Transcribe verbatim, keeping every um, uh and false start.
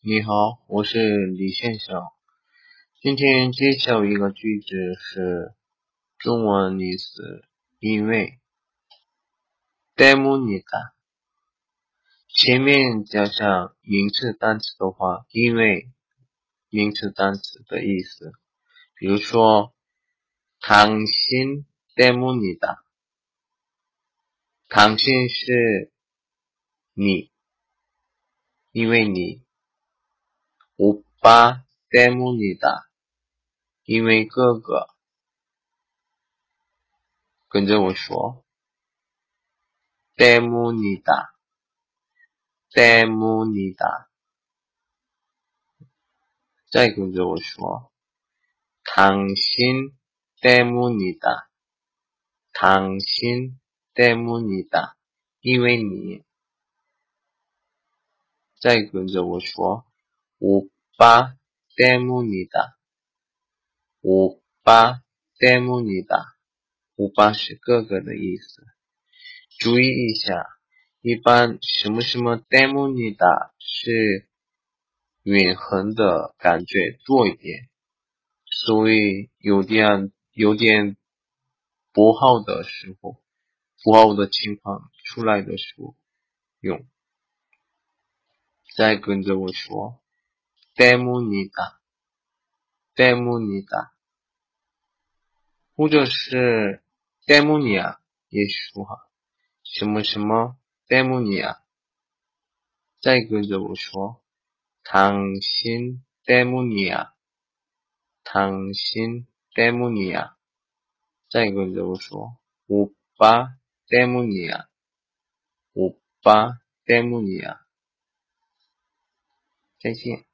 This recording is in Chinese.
你好，我是李先生。今天揭晓一个句子是中文意思，因为。때문이다。前面加上名词单词的话，因为名词单词的意思。比如说，당신 때문이다。당신是你，因为你。오빠 때문이다，因为哥哥。跟着我说，때문이다，때문이다。再跟着我说，당신 때문이다，당신 때문이다，因为你。再跟着我说。오빠때문이다，오빠때문이다，오빠是哥哥的意思。注意一下，一般什么什么때문이다是永恒的感觉多一点，所以有点有点不好的时候，不好的情况出来的时候用。再跟着我说。때문이다，때문이다，或者是때문이야，也说哈，什么什么때문이야。再跟着我说，당신 때문이야，당신 때문이야。再跟着我说，오빠 때문이야，오빠 때문이야。再见。